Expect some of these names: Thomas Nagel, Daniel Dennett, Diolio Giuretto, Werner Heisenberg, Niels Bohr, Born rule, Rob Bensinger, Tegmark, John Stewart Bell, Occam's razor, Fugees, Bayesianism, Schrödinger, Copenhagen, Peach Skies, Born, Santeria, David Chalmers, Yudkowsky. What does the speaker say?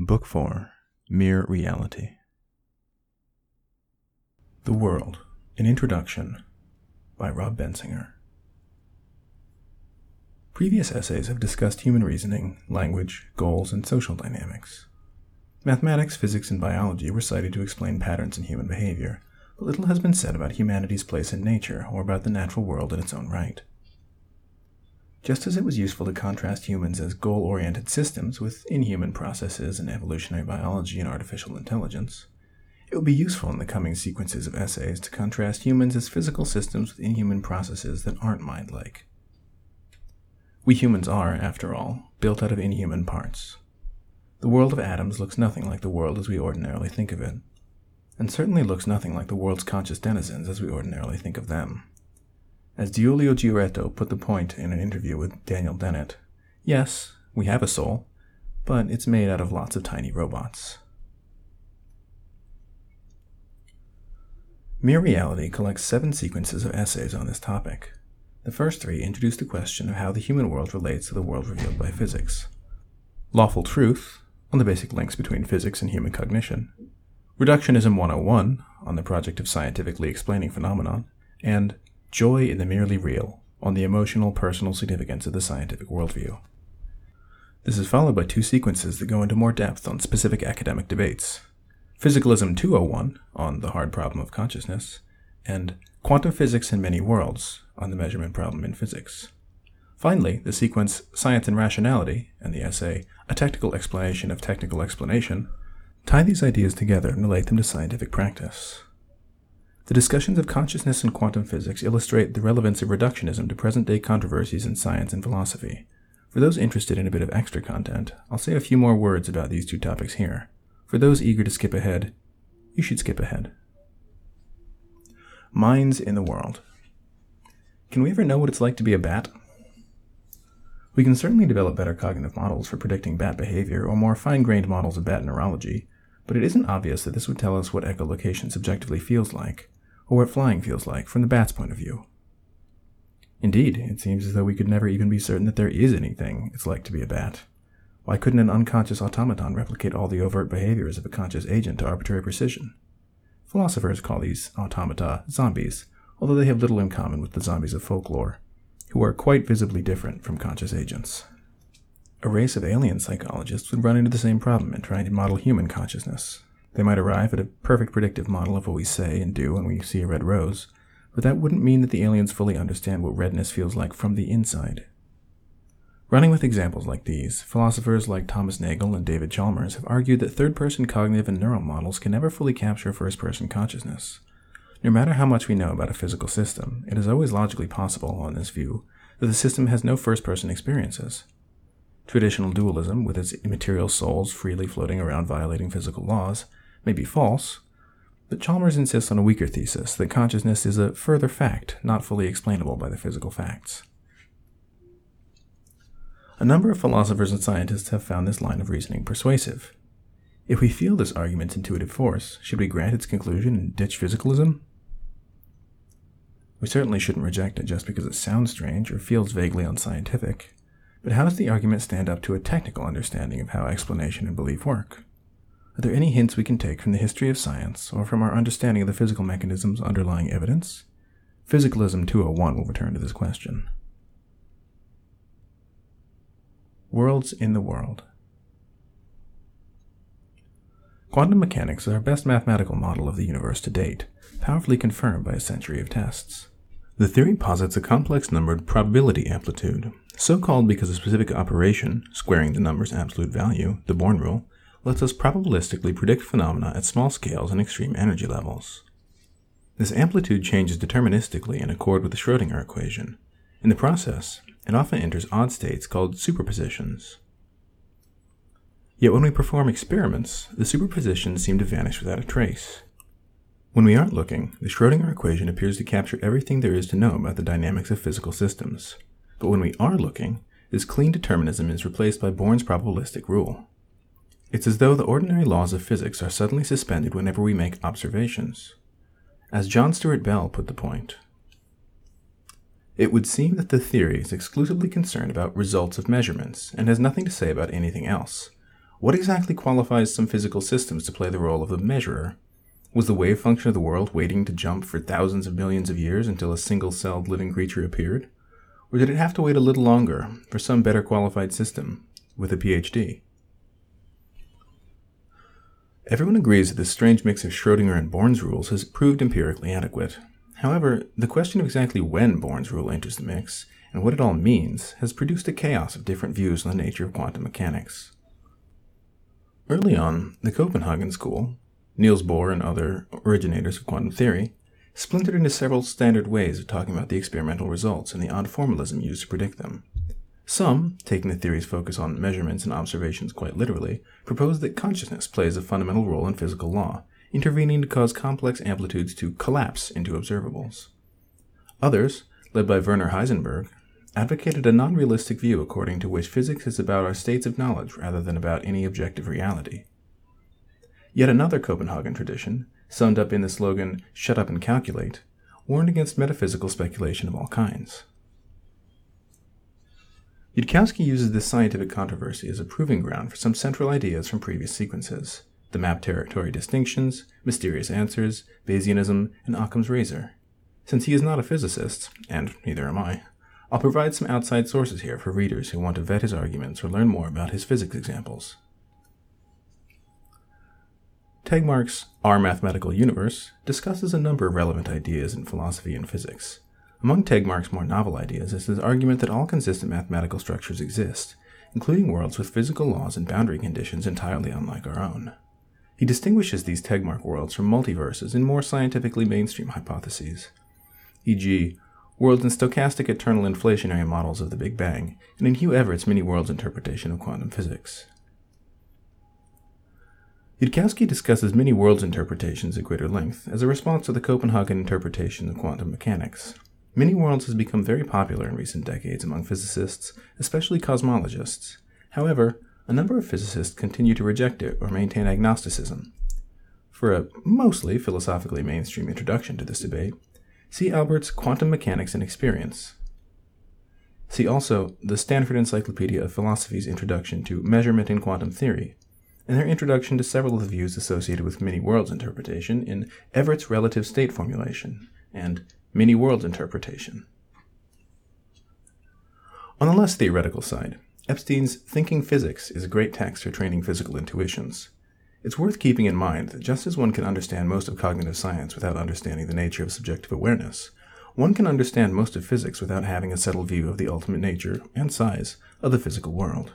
Book 4, Mere Reality. The World, an Introduction, by Rob Bensinger. Previous essays have discussed human reasoning, language, goals, and social dynamics. Mathematics, physics, and biology were cited to explain patterns in human behavior, but little has been said about humanity's place in nature or about the natural world in its own right. Just as it was useful to contrast humans as goal-oriented systems with inhuman processes in evolutionary biology and artificial intelligence, it will be useful in the coming sequences of essays to contrast humans as physical systems with inhuman processes that aren't mind-like. We humans are, after all, built out of inhuman parts. The world of atoms looks nothing like the world as we ordinarily think of it, and certainly looks nothing like the world's conscious denizens as we ordinarily think of them. As Diolio Giuretto put the point in an interview with Daniel Dennett, yes, we have a soul, but it's made out of lots of tiny robots. Mere Reality collects 7 sequences of essays on this topic. The first 3 introduce the question of how the human world relates to the world revealed by physics. Lawful Truth, on the basic links between physics and human cognition. Reductionism 101, on the project of scientifically explaining phenomenon. And Joy in the Merely Real, on the emotional, personal significance of the scientific worldview. This is followed by 2 sequences that go into more depth on specific academic debates. Physicalism 201, on the hard problem of consciousness, and Quantum Physics in Many Worlds, on the measurement problem in physics. Finally, the sequence Science and Rationality, and the essay A Technical Explanation of Technical Explanation, tie these ideas together and relate them to scientific practice. The discussions of consciousness and quantum physics illustrate the relevance of reductionism to present-day controversies in science and philosophy. For those interested in a bit of extra content, I'll say a few more words about these 2 topics here. For those eager to skip ahead, you should skip ahead. Minds in the world. Can we ever know what it's like to be a bat? We can certainly develop better cognitive models for predicting bat behavior or more fine-grained models of bat neurology, but it isn't obvious that this would tell us what echolocation subjectively feels like, or what flying feels like from the bat's point of view. Indeed, it seems as though we could never even be certain that there is anything it's like to be a bat. Why couldn't an unconscious automaton replicate all the overt behaviors of a conscious agent to arbitrary precision? Philosophers call these automata zombies, although they have little in common with the zombies of folklore, who are quite visibly different from conscious agents. A race of alien psychologists would run into the same problem in trying to model human consciousness. They might arrive at a perfect predictive model of what we say and do when we see a red rose, but that wouldn't mean that the aliens fully understand what redness feels like from the inside. Running with examples like these, philosophers like Thomas Nagel and David Chalmers have argued that third-person cognitive and neural models can never fully capture first-person consciousness. No matter how much we know about a physical system, it is always logically possible, on this view, that the system has no first-person experiences. Traditional dualism, with its immaterial souls freely floating around violating physical laws, may be false, but Chalmers insists on a weaker thesis that consciousness is a further fact not fully explainable by the physical facts. A number of philosophers and scientists have found this line of reasoning persuasive. If we feel this argument's intuitive force, should we grant its conclusion and ditch physicalism? We certainly shouldn't reject it just because it sounds strange or feels vaguely unscientific, but how does the argument stand up to a technical understanding of how explanation and belief work? Are there any hints we can take from the history of science or from our understanding of the physical mechanisms underlying evidence? Physicalism 201 will return to this question. Worlds in the world. Quantum mechanics is our best mathematical model of the universe to date, powerfully confirmed by a century of tests. The theory posits a complex numbered probability amplitude, so called because a specific operation, squaring the number's absolute value, the Born rule, lets us probabilistically predict phenomena at small scales and extreme energy levels. This amplitude changes deterministically in accord with the Schrödinger equation. In the process, it often enters odd states called superpositions. Yet when we perform experiments, the superpositions seem to vanish without a trace. When we aren't looking, the Schrödinger equation appears to capture everything there is to know about the dynamics of physical systems. But when we are looking, this clean determinism is replaced by Born's probabilistic rule. It's as though the ordinary laws of physics are suddenly suspended whenever we make observations. As John Stewart Bell put the point, it would seem that the theory is exclusively concerned about results of measurements and has nothing to say about anything else, what exactly qualifies some physical systems to play the role of a measurer? Was the wave function of the world waiting to jump for thousands of millions of years until a single-celled living creature appeared? Or did it have to wait a little longer for some better qualified system with a PhD? Everyone agrees that this strange mix of Schrödinger and Born's rules has proved empirically adequate. However, the question of exactly when Born's rule enters the mix, and what it all means, has produced a chaos of different views on the nature of quantum mechanics. Early on, the Copenhagen school, Niels Bohr and other originators of quantum theory, splintered into several standard ways of talking about the experimental results and the odd formalism used to predict them. Some, taking the theory's focus on measurements and observations quite literally, proposed that consciousness plays a fundamental role in physical law, intervening to cause complex amplitudes to collapse into observables. Others, led by Werner Heisenberg, advocated a non-realistic view according to which physics is about our states of knowledge rather than about any objective reality. Yet another Copenhagen tradition, summed up in the slogan, "Shut up and calculate," warned against metaphysical speculation of all kinds. Yudkowsky uses this scientific controversy as a proving ground for some central ideas from previous sequences: the map territory distinctions, mysterious answers, Bayesianism, and Occam's razor. Since he is not a physicist, and neither am I, I'll provide some outside sources here for readers who want to vet his arguments or learn more about his physics examples. Tegmark's Our Mathematical Universe discusses a number of relevant ideas in philosophy and physics. Among Tegmark's more novel ideas is his argument that all consistent mathematical structures exist, including worlds with physical laws and boundary conditions entirely unlike our own. He distinguishes these Tegmark worlds from multiverses in more scientifically mainstream hypotheses, e.g., worlds in stochastic eternal inflationary models of the Big Bang, and in Hugh Everett's many-worlds interpretation of quantum physics. Yudkowsky discusses many-worlds interpretations at greater length as a response to the Copenhagen interpretation of quantum mechanics. Many-worlds has become very popular in recent decades among physicists, especially cosmologists. However, a number of physicists continue to reject it or maintain agnosticism. For a mostly philosophically mainstream introduction to this debate, see Albert's Quantum Mechanics and Experience. See also the Stanford Encyclopedia of Philosophy's Introduction to Measurement in Quantum Theory, and their introduction to several of the views associated with many-worlds interpretation in Everett's Relative State Formulation and Many-Worlds Interpretation. On the less theoretical side, Epstein's Thinking Physics is a great text for training physical intuitions. It's worth keeping in mind that just as one can understand most of cognitive science without understanding the nature of subjective awareness, one can understand most of physics without having a settled view of the ultimate nature and size of the physical world.